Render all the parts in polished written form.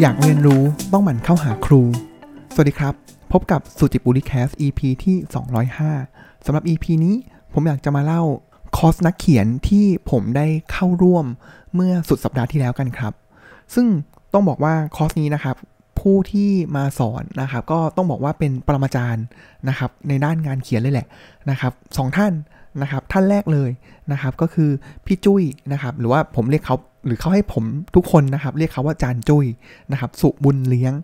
อยากเรียนรู้ต้องหมั่นเข้าหาครูสวัสดีครับพบกับสุจิปุริแคส EP ที่205สำหรับ EP นี้ผมอยากจะมาเล่าคอร์สนักเขียนที่ผมได้เข้าร่วมเมื่อสุดสัปดาห์ที่แล้วกันครับซึ่งต้องบอกว่าคอร์สนี้นะครับผู้ที่มาสอนนะครับก็ต้องบอกว่าเป็นปรมาจารย์นะครับในด้านงานเขียนเลยแหละนะครับ2ท่านนะครับท่านแรกเลยนะครับก็คือพี่จุ้ยนะครับหรือว่าผมเรียกเขาหรือเขาให้ผมทุกคนนะครับเรียกเขาว่าอาจารย์จุ้ยนะครับสุบุญเลี้ยง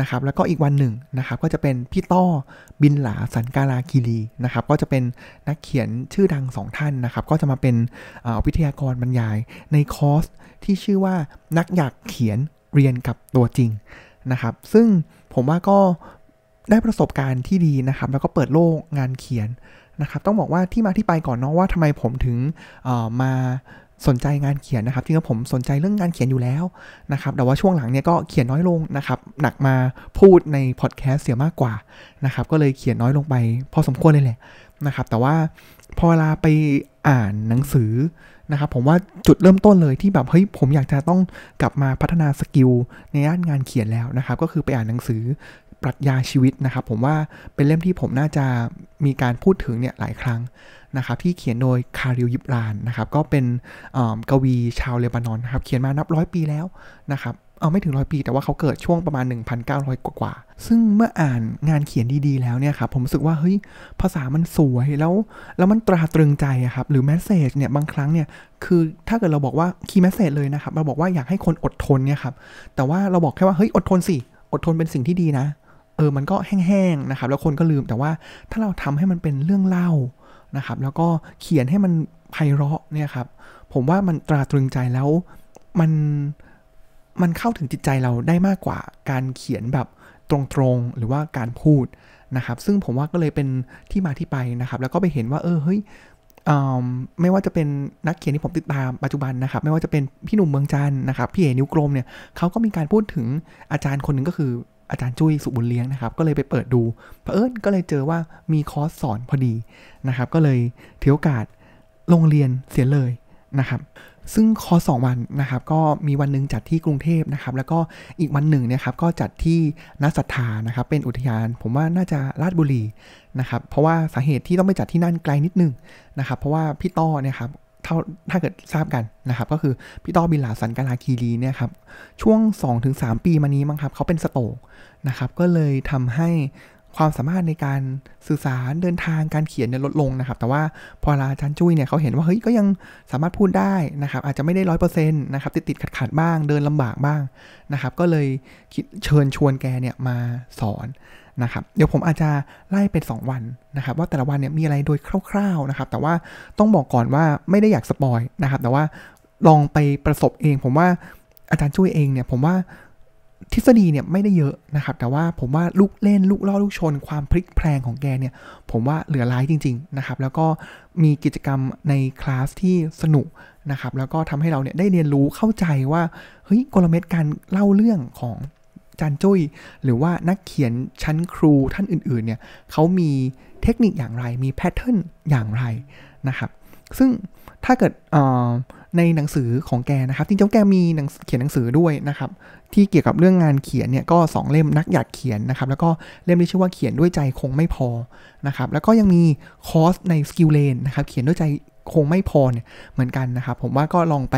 นะครับแล้วก็อีกวันหนึ่งนะครับก็จะเป็นพี่ต้อบินหลาสันการาคีรีนะครับก็จะเป็นนักเขียนชื่อดัง2ท่านนะครับก็จะมาเป็นวิทยากรบรรยายในคอร์สที่ชื่อว่านักอยากเขียนเรียนกับตัวจริงนะครับซึ่งผมว่าก็ได้ประสบการณ์ที่ดีนะครับแล้วก็เปิดโลกงานเขียนนะครับต้องบอกว่าที่มาที่ไปก่อนเนาะว่าทำไมผมถึงมาสนใจงานเขียนนะครับจริงๆผมสนใจเรื่องงานเขียนอยู่แล้วนะครับแต่ว่าช่วงหลังเนี่ยก็เขียนน้อยลงนะครับหนักมาพูดในพอดแคสต์เสียมากกว่านะครับก็เลยเขียนน้อยลงไปพอสมควรเลยแหละนะครับแต่ว่าพอเวลาไปอ่านหนังสือนะครับผมว่าจุดเริ่มต้นเลยที่แบบเฮ้ยผมอยากจะต้องกลับมาพัฒนาสกิลในด้านงานเขียนแล้วนะครับก็คือไปอ่านหนังสือปรัชญาชีวิตนะครับผมว่าเป็นเล่มที่ผมน่าจะมีการพูดถึงเนี่ยหลายครั้งนะครับที่เขียนโดยคาริลยิบรานนะครับก็เป็นกวีชาวเลบานอนนะครับเขียนมานับร้อยปีแล้วนะครับไม่ถึง100 ปีแต่ว่าเขาเกิดช่วงประมาณ 1,900 กว่าซึ่งเมื่ออ่านงานเขียนดีๆแล้วเนี่ยครับผมรู้สึกว่าเฮ้ยภาษามันสวยแล้วมันตราตรึงใจอะครับหรือเมสเสจเนี่ยบางครั้งเนี่ยคือถ้าเกิดเราบอกว่าคีย์เมสเสจเลยนะครับเราบอกว่าอยากให้คนอดทนเนี่ยครับแต่ว่าเราบอกแค่ว่าเฮ้ยอดทนสิอดทนเป็นสิ่งที่ดีนะมันก็แห้งๆนะครับแล้วคนก็ลืมแต่ว่าถ้าเราทำให้มันเป็นเรื่องเล่านะครับแล้วก็เขียนให้มันไพเราะเนี่ยครับผมว่ามันตราตรึงใจแล้วมันเข้าถึงจิตใจเราได้มากกว่าการเขียนแบบตรงๆหรือว่าการพูดนะครับซึ่งผมว่าก็เลยเป็นที่มาที่ไปนะครับแล้วก็ไปเห็นว่าเฮ้ยไม่ว่าจะเป็นนักเขียนที่ผมติดตามปัจจุบันนะครับไม่ว่าจะเป็นพี่หนุ่มเมืองจันทร์นะครับพี่เอ๋นิ้วกลมเนี่ยเขาก็มีการพูดถึงอาจารย์คนหนึ่งก็คืออาจารย์จุ้ยสุบุญเลี้ยงนะครับก็เลยไปเปิดดูเผอิญก็เลยเจอว่ามีคอร์สสอนพอดีนะครับก็เลยถือโอกาสลงเรียนเสียเลยนะครับซึ่งคอร์ส2วันนะครับก็มีวันนึงจัดที่กรุงเทพนะครับแล้วก็อีกวันหนึ่งนะครับก็จัดที่ณศรัทธานะครับเป็นอุทยานผมว่าน่าจะราชบุรีนะครับเพราะว่าสาเหตุที่ต้องไปจัดที่นั่นไกลนิดนึงนะครับเพราะว่าพี่ต้อเนี่ยครับถ้าเกิดทราบกันนะครับก็คือพี่ต้อบินหลาสันการาคีรีเนี่ยครับช่วง 2-3 ปีมานี้มั้งครับเขาเป็นสโตรกนะครับก็เลยทำให้ความสามารถในการสื่อสารเดินทางการเขียนเนี่ยลดลงนะครับแต่ว่าพออาจารย์จุ้ยเนี่ยเขาเห็นว่าเฮ้ยก็ยังสามารถพูดได้นะครับอาจจะไม่ได้ 100% นะครับติดขัดบ้างเดินลำบากบ้างนะครับก็เลยเชิญชวนแกเนี่ยมาสอนนะครับเดี๋ยวผมอาจจะไล่เป็น2วันนะครับว่าแต่ละวันเนี่ยมีอะไรโดยคร่าวๆนะครับแต่ว่าต้องบอกก่อนว่าไม่ได้อยากสปอยนะครับแต่ว่าลองไปประสบเองผมว่าอาจารย์จุ้ยเองเนี่ยผมว่าทฤษฎีเนี่ยไม่ได้เยอะนะครับแต่ว่าผมว่าลูกเล่นลูกล่อลูกชนความพลิกแพลงของแกเนี่ยผมว่าเหลือร้ายจริงๆนะครับแล้วก็มีกิจกรรมในคลาสที่สนุกนะครับแล้วก็ทำให้เราเนี่ยได้เรียนรู้เข้าใจว่าเฮ้ยกลเม็ดการเล่าเรื่องของอาจารย์จุ้ยหรือว่านักเขียนชั้นครูท่านอื่นๆเนี่ยเขามีเทคนิคอย่างไรมีแพทเทิร์นอย่างไรนะครับซึ่งถ้าเกิดในหนังสือของแกนะครับจริงๆแกมีเขียนหนังสือด้วยนะครับที่เกี่ยวกับเรื่องงานเขียนเนี่ยก็2เล่มนักอยากเขียนนะครับแล้วก็เล่มที่ชื่อว่าเขียนด้วยใจคงไม่พอนะครับแล้วก็ยังมีคอร์สในสกิลเลนนะครับเขียนด้วยใจคงไม่พอเนี่ยเหมือนกันนะครับผมว่าก็ลองไป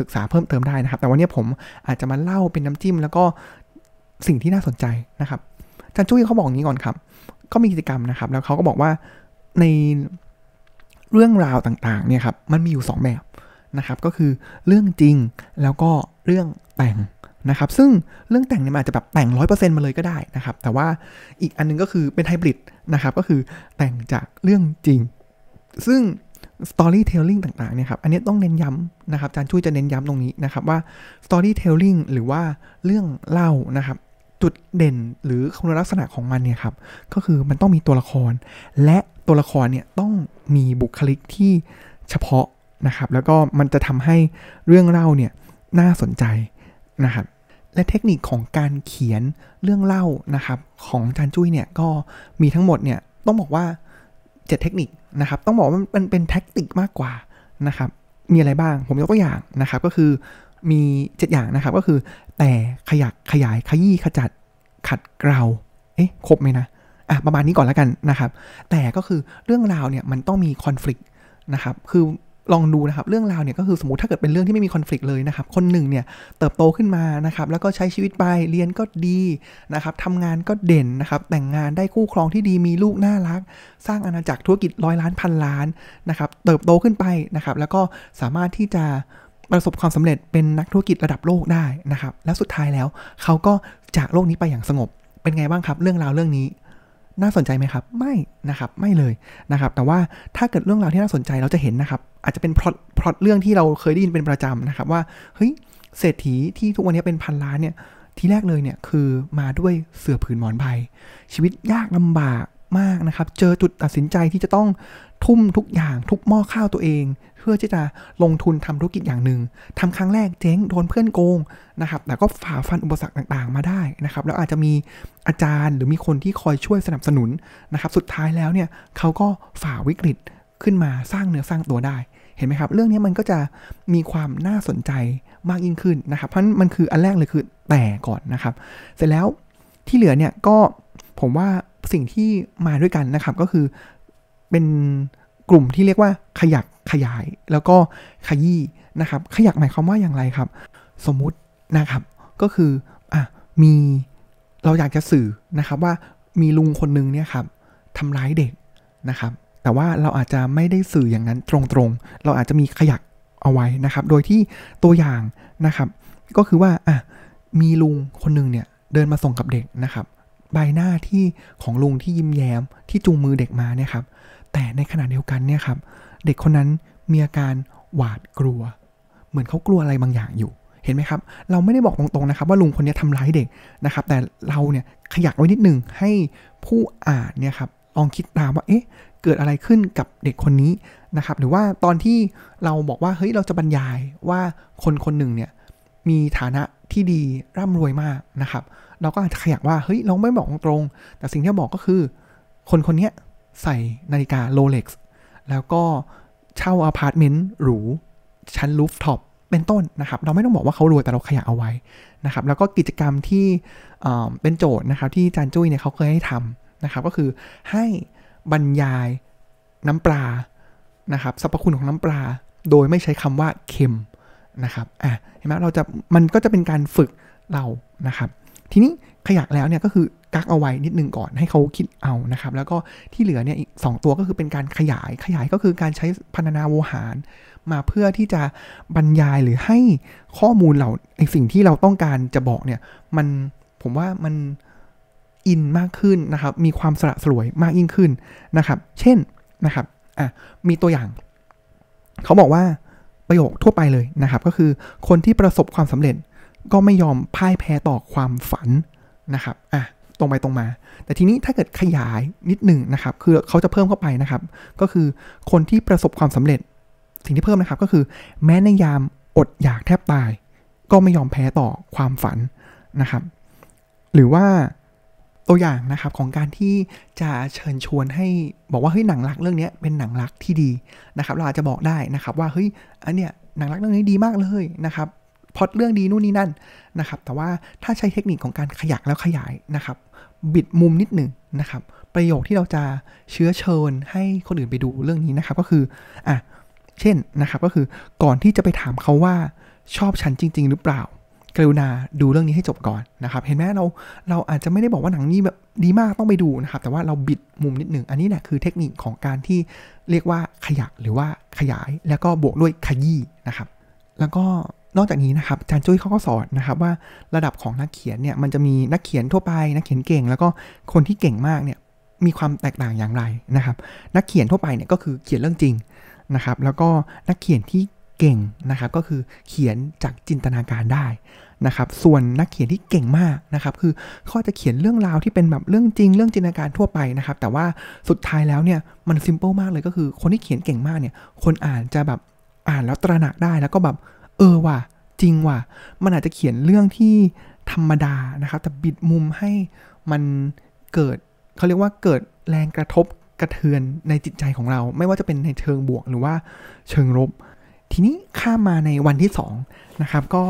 ศึกษาเพิ่มเติมได้นะครับแต่วันนี้ผมอาจจะมาเล่าเป็นน้ำจิ้มแล้วก็สิ่งที่น่าสนใจนะครับอาจารย์จุ้ยเขาบอกอย่างนี้ก่อนครับก็มีกิจกรรมนะครับแล้วเขาก็บอกว่าในเรื่องราวต่างๆเนี่ยครับมันมีอยู่2แบบนะครับก็คือเรื่องจริงแล้วก็เรื่องแต่งนะครับซึ่งเรื่องแต่งเนี่ยอาจจะแบบแต่ง 100% มาเลยก็ได้นะครับแต่ว่าอีกอันนึงก็คือเป็นไฮบริดนะครับก็คือแต่งจากเรื่องจริงซึ่ง storytelling ต่างๆเนี่ยครับอันนี้ต้องเน้นย้ำนะครับอาจารย์ช่วยจะเน้นย้ำตรงนี้นะครับว่า storytelling หรือว่าเรื่องเล่านะครับจุดเด่นหรือคุณลักษณะของมันเนี่ยครับก็คือมันต้องมีตัวละครและตัวละครเนี่ยต้องมีบุคลิกที่เฉพาะนะครับแล้วก็มันจะทำให้เรื่องเล่าเนี่ยน่าสนใจนะครับและเทคนิคของการเขียนเรื่องเล่านะครับของอาจารย์จุ้ยเนี่ยก็มีทั้งหมดเนี่ยต้องบอกว่า7เทคนิคนะครับต้องบอกว่ามันเป็นแท็กติกมากกว่านะครับมีอะไรบ้างผมยกตัวอย่างนะครับก็คือ มี7อย่างนะครับก็คือแต่ขยักขยายขยี้ขจัดขัดเกลาครบไหมนะประมาณนี้ก่อนแล้วกันนะครับแต่ก็คือเรื่องราวเนี่ยมันต้องมีคอนฟลิกต์นะครับคือลองดูนะครับเรื่องราวเนี่ยก็คือสมมติถ้าเกิดเป็นเรื่องที่ไม่มีคอนฟลิกต์เลยนะครับคนหนึ่งเนี่ยเติบโตขึ้นมานะครับแล้วก็ใช้ชีวิตไปเรียนก็ดีนะครับทำงานก็เด่นนะครับแต่งงานได้คู่ครองที่ดีมีลูกน่ารักสร้างอาณาจักรธุรกิจ100 ล้าน 1,000 ล้านนะครับเติบโตขึ้นไปนะครับแล้วก็สามารถที่จะประสบความสำเร็จเป็นนักธุรกิจระดับโลกได้นะครับแล้วสุดท้ายแล้วเขาก็จากโลกนี้ไปอย่างสงบเป็นไงบ้างครับเรื่องราวเรื่องนี้น่าสนใจไหมครับไม่นะครับไม่เลยนะครับแต่ว่าถ้าเกิดเรื่องราวที่น่าสนใจเราจะเห็นนะครับอาจจะเป็นพล็อตเรื่องที่เราเคยได้ยินเป็นประจำนะครับว่าเฮ้ยเศรษฐีที่ทุกวันนี้เป็น1,000 ล้านเนี่ยทีแรกเลยเนี่ยคือมาด้วยเสื่อผืนหมอนใบชีวิตยากลำบากมากนะครับเจอจุดตัดสินใจที่จะต้องทุ่มทุกอย่างทุกหม้อข้าวตัวเองเพื่อที่จะลงทุนทำธุรกิจอย่างหนึ่งทำครั้งแรกเจ๊งโดนเพื่อนโกงนะครับแต่ก็ฝ่าฟันอุปสรรคต่างๆมาได้นะครับแล้วอาจจะมีอาจารย์หรือมีคนที่คอยช่วยสนับสนุนนะครับสุดท้ายแล้วเนี่ยเขาก็ฝ่าวิกฤตขึ้นมาสร้างเนื้อสร้างตัวได้เห็นไหมครับเรื่องนี้มันก็จะมีความน่าสนใจมากยิ่งขึ้นนะครับเพราะมันคืออันแรกเลยคือแต่ก่อนนะครับเสร็จแล้วที่เหลือเนี่ยก็ผมว่าสิ่งที่มาด้วยกันนะครับก็คือเป็นกลุ่มที่เรียกว่าขยักขยายแล้วก็ขยี้นะครับขยักหมายความว่าอย่างไรครับสมมุตินะครับก็คือมีเราอยากจะสื่อนะครับว่ามีลุงคนนึงเนี่ยครับทำร้ายเด็กนะครับแต่ว่าเราอาจจะไม่ได้สื่ออย่างนั้นตรงๆเราอาจจะมีขยักเอาไว้นะครับโดยที่ตัวอย่างนะครับก็คือว่ามีลุงคนนึงเนี่ยเดินมาส่งกับเด็กนะครับใบหน้าที่ของลุงที่ยิ้มแย้มที่จูงมือเด็กมาเนี่ยครับแต่ในขณะเดียวกันเนี่ยครับเด็กคนนั้นมีอาการหวาดกลัวเหมือนเขากลัวอะไรบางอย่างอยู่เห็นไหมครับเราไม่ได้บอกตรงๆนะครับว่าลุงคนนี้ทำร้ายเด็กนะครับแต่เราเนี่ยขยักไว้นิดหนึ่งให้ผู้อ่านเนี่ยครับลองคิดตามว่าเกิดอะไรขึ้นกับเด็กคนนี้นะครับหรือว่าตอนที่เราบอกว่าเฮ้ยเราจะบรรยายว่าคนคนหนึ่งเนี่ยมีฐานะที่ดีร่ำรวยมากนะครับเราก็อาจจะขยักว่าเฮ้ยเราไม่บอกตรงๆแต่สิ่งที่บอกก็คือคนคนนี้ใส่นาฬิกาโรเล็กซ์แล้วก็เช่าอพาร์ตเมนต์หรูชั้นรูฟท็อปเป็นต้นนะครับเราไม่ต้องบอกว่าเขารวยแต่เราขยะเอาไว้นะครับแล้วก็กิจกรรมที่เป็นโจทย์นะครับที่อาจารย์จุ้ยเนี่ยเขาเคยให้ทำนะครับก็คือให้บรรยายน้ำปลานะครับสรรพคุณของน้ำปลาโดยไม่ใช้คำว่าเค็มนะครับเห็นไหมเราจะมันก็จะเป็นการฝึกเรานะครับทีนี้ขยักแล้วเนี่ยก็คือกักเอาไว้นิดนึงก่อนให้เขาคิดเอานะครับแล้วก็ที่เหลือเนี่ยอีก2ตัวก็คือเป็นการขยายก็คือการใช้พรรณนาโวหารมาเพื่อที่จะบรรยายหรือให้ข้อมูลเราในสิ่งที่เราต้องการจะบอกเนี่ยมันผมว่ามันอินมากขึ้นนะครับมีความสละสลวยมากยิ่งขึ้นนะครับเช่นนะครับมีตัวอย่างเขาบอกว่าประโยคทั่วไปเลยนะครับก็คือคนที่ประสบความสำเร็จก็ไม่ยอมพ่ายแพ้ต่อความฝันนะครับตรงไปตรงมาแต่ทีนี้ถ้าเกิดขยายนิดหนึ่งนะครับคือเขาจะเพิ่มเข้าไปนะครับก็คือคนที่ประสบความสำเร็จสิ่งที่เพิ่มนะครับก็คือแม้ในยามอดอยากแทบตายก็ไม่ยอมแพ้ต่อความฝันนะครับหรือว่าตัวอย่างนะครับของการที่จะเชิญชวนให้บอกว่าเฮ้ยหนังรักเรื่องนี้เป็นหนังรักที่ดีนะครับเราอาจจะบอกได้นะครับว่าเฮ้ยอันเนี้ยหนังรักเรื่องนี้ดีมากเลยนะครับพล็อตเรื่องดีนู่นนี่นั่นนะครับแต่ว่าถ้าใช้เทคนิคของการขยักแล้วขยายนะครับบิดมุมนิดหนึ่งนะครับประโยคที่เราจะเชื้อเชิญให้คนอื่นไปดูเรื่องนี้นะครับก็คือเช่นนะครับก็คือก่อนที่จะไปถามเขาว่าชอบฉันจริงๆหรือเปล่ากรุณาดูเรื่องนี้ให้จบก่อนนะครับเห็นไหมเราอาจจะไม่ได้บอกว่าหนังนี้แบบดีมากต้องไปดูนะครับแต่ว่าเราบิดมุมนิดหนึ่งอันนี้แหละคือเทคนิคของการที่เรียกว่าขยักหรือว่าขยายแล้วก็บวกด้วยขยี้นะครับแล้วก็นอกจากนี้นะครับอาจารย์จุ้ยเขาก็สอนนะครับว่าระดับของนักเขียนเนี่ยมันจะมีนักเขียนทั่วไปนักเขียนเก่งแล้วก็คนที่เก่งมากเนี่ยมีความแตกต่างอย่างไรนะครับนักเขียนทั่วไปเนี่ยก็คือเขียนเรื่องจริงนะครับแล้วก็นักเขียนที่เก่งนะครับก็คือเขียนจากจินตนาการได้นะครับส่วนนักเขียนที่เก่งมากนะครับคือเขาจะเขียนเรื่องราวที่เป็นแบบเรื่องจริงเรื่องจินตนาการทั่วไปนะครับแต่ว่าสุดท้ายแล้วเนี่ยมันซิมเปิลมากเลยก็คือคนที่เขียนเก่งมากเนี่ยคนอ่านจะแบบอ่านแล้วตระหนักได้แล้วก็แบบว่ะจริงว่ะมันอาจจะเขียนเรื่องที่ธรรมดานะครับแต่บิดมุมให้มันเกิดเขาเรียกว่าเกิดแรงกระทบกระเทือนในจิตใจของเราไม่ว่าจะเป็นในเชิงบวกหรือว่าเชิงลบ ทีนี้ข้ามมาในวันที่2นะครับก็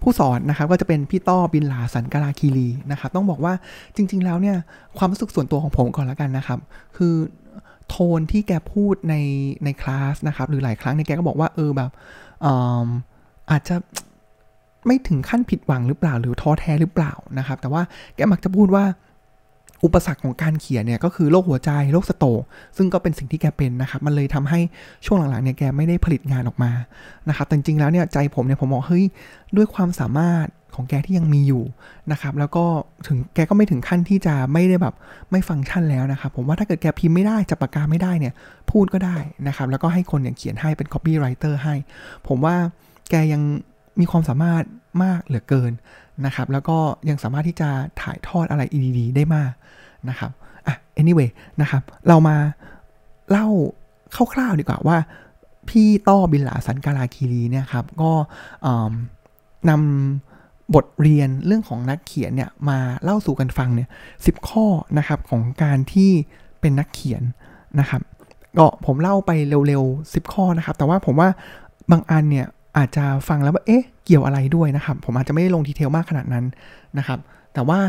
ผู้สอนนะครับก็จะเป็นพี่ต้อบินหลาสันกาลาคีรีนะครับต้องบอกว่าจริงๆแล้วเนี่ยความรู้สึกส่วนตัวของผมก่อนละกันนะครับคือโทนที่แกพูดในคลาสนะครับหรือหลายครั้งเนี่ยแกก็บอกว่าแบบอาจจะไม่ถึงขั้นผิดหวังหรือเปล่าหรือท้อแท้หรือเปล่านะครับแต่ว่าแกมักจะพูดว่าอุปสรรคของการเขียนเนี่ยก็คือโรคหัวใจโรคสโตรกซึ่งก็เป็นสิ่งที่แกเป็นนะครับมันเลยทำให้ช่วงหลังๆเนี่ยแกไม่ได้ผลิตงานออกมานะครับแต่จริงๆแล้วเนี่ยใจผมเนี่ยผมมองเฮ้ยด้วยความสามารถของแกที่ยังมีอยู่นะครับแล้วก็ถึงแกก็ไม่ถึงขั้นที่จะไม่ได้แบบไม่ฟังก์ชันแล้วนะครับผมว่าถ้าเกิดแกพิมพ์ไม่ได้จับปากกาไม่ได้เนี่ยพูดก็ได้นะครับแล้วก็ให้คนเนี่ยเขียนให้เป็น copywriter ให้ผมว่าแกยังมีความสามารถมากเหลือเกินนะครับแล้วก็ยังสามารถที่จะถ่ายทอดอะไรดีๆได้มากนะครับอ่ะ anyway นะครับเรามาเล่าคร่าวๆดีกว่าว่าพี่ต้อบินหลาสันกาลาคีรีเนี่ยครับก็นำบทเรียนเรื่องของนักเขียนเนี่ยมาเล่าสู่กันฟังเนี่ย10ข้อนะครับของการที่เป็นนักเขียนนะครับก็ผมเล่าไปเร็วๆ10ข้อนะครับแต่ว่าผมว่าบางอันเนี่ยอาจจะฟังแล้วว่าเอ๊ะเกี่ยวอะไรด้วยนะครับผมอาจจะไม่ได้ลงดีเทลมากขนาดนั้นนะครับแต่ว่า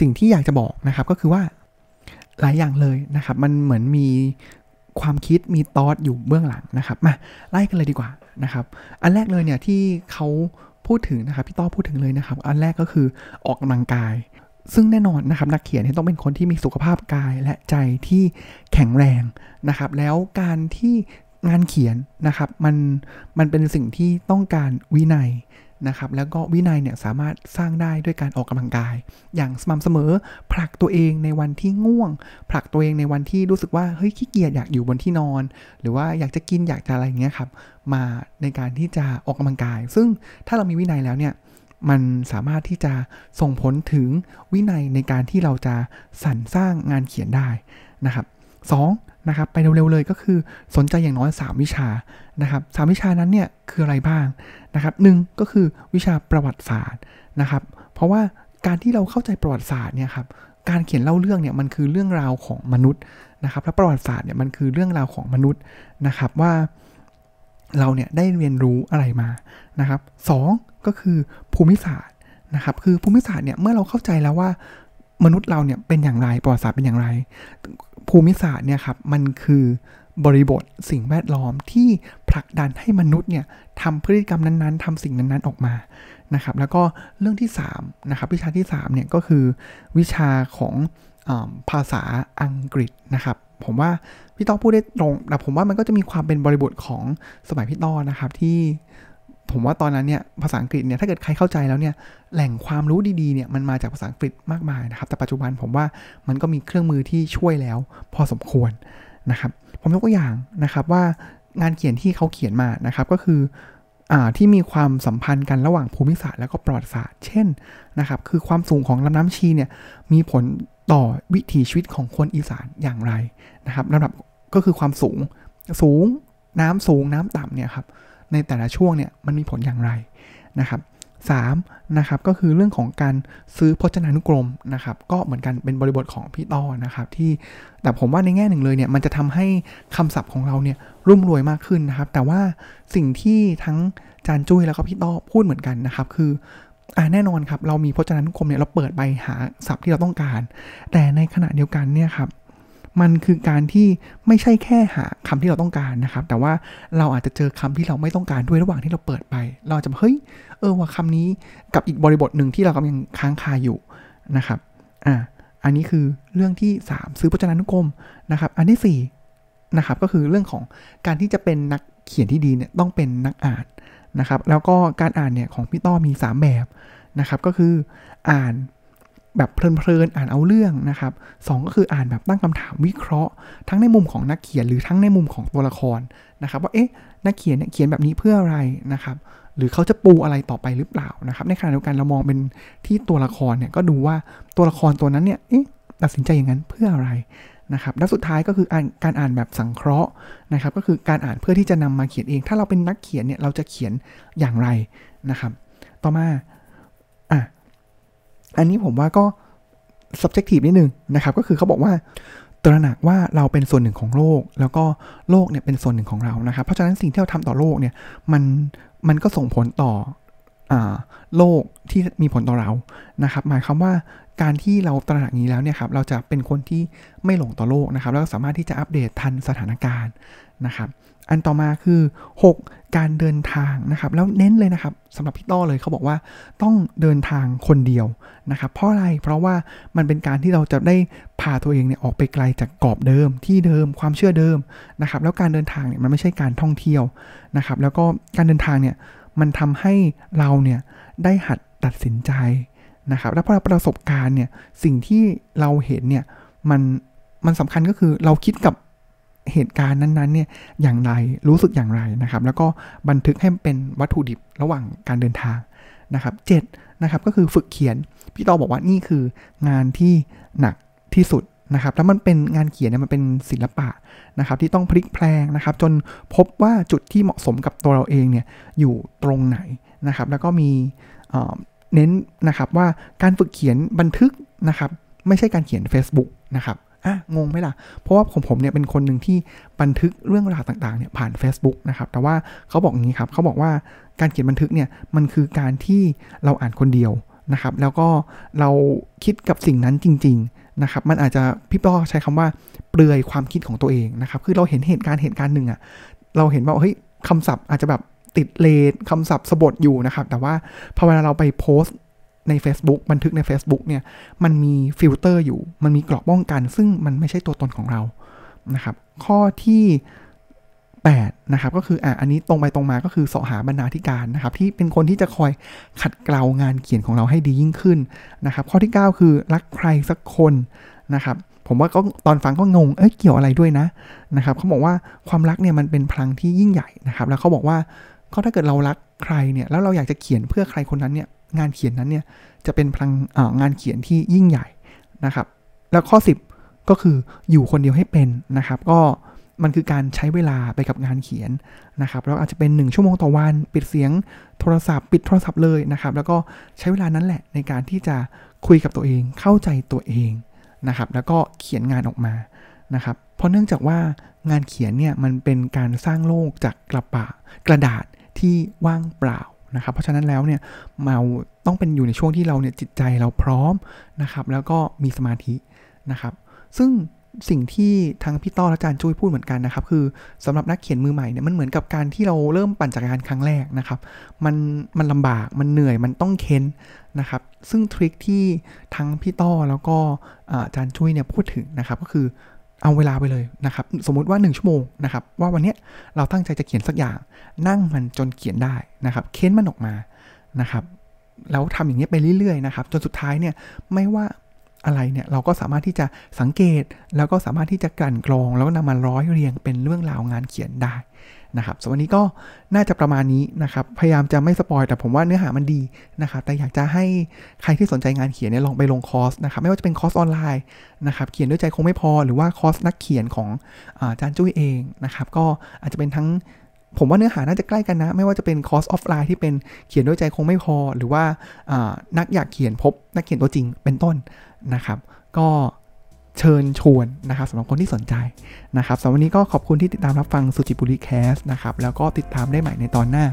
สิ่งที่อยากจะบอกนะครับก็คือว่าหลายอย่างเลยนะครับมันเหมือนมีความคิดมีทอทอยู่เบื้องหลังนะครับมาไล่กันเลยดีกว่านะครับอันแรกเลยเนี่ยที่เขาพูดถึงนะครับพี่ต้อพูดถึงเลยนะครับอันแรกก็คือออกกำลังกายซึ่งแน่นอนนะครับนักเขียนต้องเป็นคนที่มีสุขภาพกายและใจที่แข็งแรงนะครับแล้วการที่งานเขียนนะครับมันเป็นสิ่งที่ต้องการวินัยนะครับแล้วก็วินัยเนี่ยสามารถสร้างได้ด้วยการออกกำลังกายอย่างสม่ำเสมอผลักตัวเองในวันที่ง่วงผลักตัวเองในวันที่รู้สึกว่าเฮ้ยขี้เกียจอยากอยู่บนที่นอนหรือว่าอยากจะกินอยากจะอะไรอย่างเงี้ยครับมาในการที่จะออกกำลังกายซึ่งถ้าเรามีวินัยแล้วเนี่ยมันสามารถที่จะส่งผลถึงวินัยในการที่เราจะสรรสร้างงานเขียนได้นะครับ2นะครับไปเร็วๆเลยก็คือสนใจอย่างน้อย3วิชานะครับ3วิชานั้นเนี่ยคืออะไรบ้างนะครับ1ก็คือวิชาประวัติศาสตร์นะครับเพราะว่าการที่เราเข้าใจประวัติศาสตร์เนี่ยครับการเขียนเล่าเรื่องเนี่ยมันคือเรื่องราวของมนุษย์นะครับและประวัติศาสตร์เนี่ยมันคือเรื่องราวของมนุษย์นะครับว่าเราเนี่ยได้เรียนรู้อะไรมานะครับ2ก็คือภูมิศาสตร์นะครับคือภูมิศาสตร์เนี่ยเมื่อเราเข้าใจแล้วว่ามนุษย์เราเนี่ยเป็นอย่างไรประวัติศาสตร์เป็นอย่างไรภูมิศาสตร์เนี่ยครับมันคือบริบทสิ่งแวดล้อมที่ผลักดันให้มนุษย์เนี่ยทำพฤติกรรมนั้นๆทำสิ่งนั้นๆออกมานะครับแล้วก็เรื่องที่3นะครับวิชาที่3เนี่ยก็คือวิชาของภาษาอังกฤษนะครับผมว่าพี่ต้อพูดได้ตรงแต่ผมว่ามันก็จะมีความเป็นบริบทของสมัยพี่ต้อนะครับที่ผมว่าตอนนั้นเนี่ยภาษาอังกฤษเนี่ยถ้าเกิดใครเข้าใจแล้วเนี่ยแหล่งความรู้ดีๆเนี่ยมันมาจากภาษาอังกฤษมากมายนะครับแต่ปัจจุบันผมว่ามันก็มีเครื่องมือที่ช่วยแล้วพอสมควรนะครับผมยกตัวอย่างนะครับว่างานเขียนที่เขาเขียนมานะครับก็คือที่มีความสัมพันธ์กันระหว่างภูมิศาสตร์แล้วก็ประวัติศาสตร์เช่นนะครับคือความสูงของลำน้ำชีเนี่ยมีผลต่อวิถีชีวิตของคนอีสานอย่างไรนะครับระดับก็คือความสูงน้ำต่ำเนี่ยครับในแต่ละช่วงเนี่ยมันมีผลอย่างไรนะครับ3นะครับก็คือเรื่องของการซื้อพจนานุกรมนะครับก็เหมือนกันเป็นบริบทของพี่ต้อนะครับที่แต่ผมว่าในแง่หนึ่งเลยเนี่ยมันจะทำให้คำศัพท์ของเราเนี่ยรุ่มรวยมากขึ้นนะครับแต่ว่าสิ่งที่ทั้งจานจุ้ยแล้วก็พี่ต้อพูดเหมือนกันนะครับคือแน่นอนครับเรามีพจนานุกรมเนี่ยเราเปิดไปหาศัพท์ที่เราต้องการแต่ในขณะเดียวกันเนี่ยครับมันคือการที่ไม่ใช่แค่หาคำที่เราต้องการนะครับแต่ว่าเราอาจจะเจอคำที่เราไม่ต้องการด้วยระหว่างที่เราเปิดไปเราจะเฮ้ยว่าคำนี้กับอีกบริบทหนึ่งที่เรากำลังค้างคาอยู่นะครับอันนี้คือเรื่องที่3ซื้อพจนานุกรมนะครับอันที่4นะครับก็คือเรื่องของการที่จะเป็นนักเขียนที่ดีเนี่ยต้องเป็นนักอ่านนะครับแล้วก็การอ่านเนี่ยของพี่ต้อมี3แบบนะครับก็คืออ่านแบบเพลินๆอ่านเอาเรื่องนะครับ2ก็คืออ่านแบบตั้งคำถามวิเคราะห์ทั้งในมุมของนักเขียนหรือทั้งในมุมของตัวละครนะครับว่านักเขียนเนี่ยเขียนแบบนี้เพื่ออะไรนะครับหรือเขาจะปูอะไรต่อไปหรือเปล่านะครับในขณะเดียวกันเรามองเป็นที่ตัวละครเนี่ยก็ดูว่าตัวละครตัวนั้นเนี่ยตัดสินใจอย่างนั้นเพื่ออะไรนะครับและสุดท้ายก็คือการอ่านแบบสังเคราะห์นะครับก็คือการอ่านเพื่อที่จะนำมาเขียนเองถ้าเราเป็นนักเขียนเนี่ยเราจะเขียนอย่างไรนะครับต่อมาอันนี้ผมว่าก็ subjective นิดนึงนะครับก็คือเขาบอกว่า ตระหนักว่าเราเป็นส่วนหนึ่งของโลกแล้วก็โลกเนี่ยเป็นส่วนหนึ่งของเรานะครับเพราะฉะนั้นสิ่งที่เราทำต่อโลกเนี่ยมันก็ส่งผลต่อโลกที่มีผลต่อเรานะครับหมายความว่าการที่เราตระหนักนี้แล้วเนี่ยครับเราจะเป็นคนที่ไม่หลงต่อโลกนะครับแล้วสามารถที่จะอัปเดตทันสถานการณ์นะครับอันต่อมาคือ6การเดินทางนะครับแล้วเน้นเลยนะครับสำหรับพี่ต้อเลยเขาบอกว่าต้องเดินทางคนเดียวนะครับเพราะอะไรเพราะว่ามันเป็นการที่เราจะได้พาตัวเองเนี่ยออกไปไกลจากกรอบเดิมที่เดิมความเชื่อเดิมนะครับแล้วการเดินทางเนี่ยมันไม่ใช่การท่องเที่ยวนะครับแล้วก็การเดินทางเนี่ยมันทำให้เราเนี่ยได้หัดตัดสินใจนะครับแล้วพอเราประสบการณ์เนี่ยสิ่งที่เราเห็นเนี่ยมันสำคัญก็คือเราคิดกับเหตุการณ์นั้นๆเนี่ยอย่างไรรู้สึกอย่างไรนะครับแล้วก็บันทึกให้เป็นวัตถุดิบระหว่างการเดินทางนะครับ7นะครับก็คือฝึกเขียนพี่ต้อบอกว่านี่คืองานที่หนักที่สุดนะครับแล้วมันเป็นงานเขียนเนี่ยมันเป็นศิลปะนะครับที่ต้องพลิกแพลงนะครับจนพบว่าจุดที่เหมาะสมกับตัวเราเองเนี่ยอยู่ตรงไหนนะครับแล้วก็มีเน้นนะครับว่าการฝึกเขียนบันทึกนะครับไม่ใช่การเขียน Facebook นะครับงงไหมล่ะเพราะว่าผมเนี่ยเป็นคนหนึ่งที่บันทึกเรื่องราวต่างๆเนี่ยผ่าน Facebook นะครับแต่ว่าเขาบอกอย่างนี้ครับเขาบอกว่าการเขียนบันทึกเนี่ยมันคือการที่เราอ่านคนเดียวนะครับแล้วก็เราคิดกับสิ่งนั้นจริงๆนะครับมันอาจจะพี่ต้อใช้คำว่าเปลือยความคิดของตัวเองนะครับคือเราเห็นเหตุการณ์หนึ่งอ่ะเราเห็นว่าเฮ้ยคำศัพท์อาจจะแบบติดเลทคำศัพท์สะบดอยู่นะครับแต่ว่าพอเวลาเราไปโพสต์ใน Facebook บันทึกใน Facebook เนี่ยมันมีฟิลเตอร์อยู่มันมีกรอบป้องกันซึ่งมันไม่ใช่ตัวตนของเรานะครับข้อที่8นะครับก็คืออันนี้ตรงไปตรงมาก็คือเสาะหาบรรณาธิการนะครับที่เป็นคนที่จะคอยขัดเกลางานเขียนของเราให้ดียิ่งขึ้นนะครับข้อที่9คือรักใครสักคนนะครับผมว่าก็ตอนฟังก็งงเกี่ยวอะไรด้วยนะนะครับเขาบอกว่าความรักเนี่ยมันเป็นพลังที่ยิ่งใหญ่นะครับแล้วเขาบอกว่าก็ถ้าเกิดเรารักใครเนี่ยแล้วเราอยากจะเขียนเพื่อใครคนนั้นเนี่ยงานเขียนนั้นเนี่ยจะเป็นพลังงานเขียนที่ยิ่งใหญ่นะครับแล้วข้อ10ก็คืออยู่คนเดียวให้เป็นนะครับก็มันคือการใช้เวลาไปกับงานเขียนนะครับแล้วอาจจะเป็น1ชั่วโมงต่อวันปิดเสียงโทรศัพท์ปิดโทรศัพท์เลยนะครับแล้วก็ใช้เวลานั้นแหละในการที่จะคุยกับตัวเองเข้าใจตัวเองนะครับแล้วก็เขียนงานออกมานะครับเพราะเนื่องจากว่างานเขียนเนี่ยมันเป็นการสร้างโลกจากกระดาษที่ว่างเปล่านะครับเพราะฉะนั้นแล้วเนี่ยเราต้องเป็นอยู่ในช่วงที่เราเนี่ยจิตใจเราพร้อมนะครับแล้วก็มีสมาธินะครับซึ่งสิ่งที่ทางพี่ต้อและอาจารย์จุ้ยพูดเหมือนกันนะครับคือสำหรับนักเขียนมือใหม่เนี่ยมันเหมือนกับการที่เราเริ่มปั่นจักรยานครั้งแรกนะครับมันลำบากมันเหนื่อยมันต้องเค้นนะครับซึ่งทริคที่ทั้งพี่ต้อแล้วก็อาจารย์จุ้ยเนี่ยพูดถึงนะครับก็คือเอาเวลาไปเลยนะครับสมมุติว่า1ชั่วโมงนะครับว่าวันนี้เราตั้งใจจะเขียนสักอย่างนั่งมันจนเขียนได้นะครับเค้นมันออกมานะครับแล้วทำอย่างนี้ไปเรื่อยๆนะครับจนสุดท้ายเนี่ยไม่ว่าอะไรเนี่ยเราก็สามารถที่จะสังเกตแล้วก็สามารถที่จะกลั่นกรองแล้วนำมาร้อยเรียงเป็นเรื่องราวงานเขียนได้นะครับส่วนวันนี้ก็น่าจะประมาณนี้นะครับพยายามจะไม่สปอยแต่ผมว่าเนื้อหามันดีนะครับแต่อยากจะให้ใครที่สนใจงานเขียนเนี่ยลองไปลงคอร์สนะครับไม่ว่าจะเป็นคอร์สออนไลน์นะครับเขียนด้วยใจคงไม่พอหรือว่าคอร์สนักเขียนของอาจารย์จุ้ยเองนะครับก็อาจจะเป็นทั้งผมว่าเนื้อหาน่าจะใกล้กันนะไม่ว่าจะเป็นคอร์สออฟไลน์ที่เป็นเขียนด้วยใจคงไม่พอหรือว่านักอยากเขียนพบนักเขียนตัวจริงเป็นต้นนะครับก็เชิญชวนนะครับสำหรับคนที่สนใจนะครับสำหรับวันนี้ก็ขอบคุณที่ติดตามรับฟังสุจิบุรีแคสนะครับแล้วก็ติดตามได้ใหม่ในตอนหน้า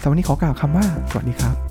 สำหรับวันนี้ขอกล่าวคำว่าสวัสดีครับ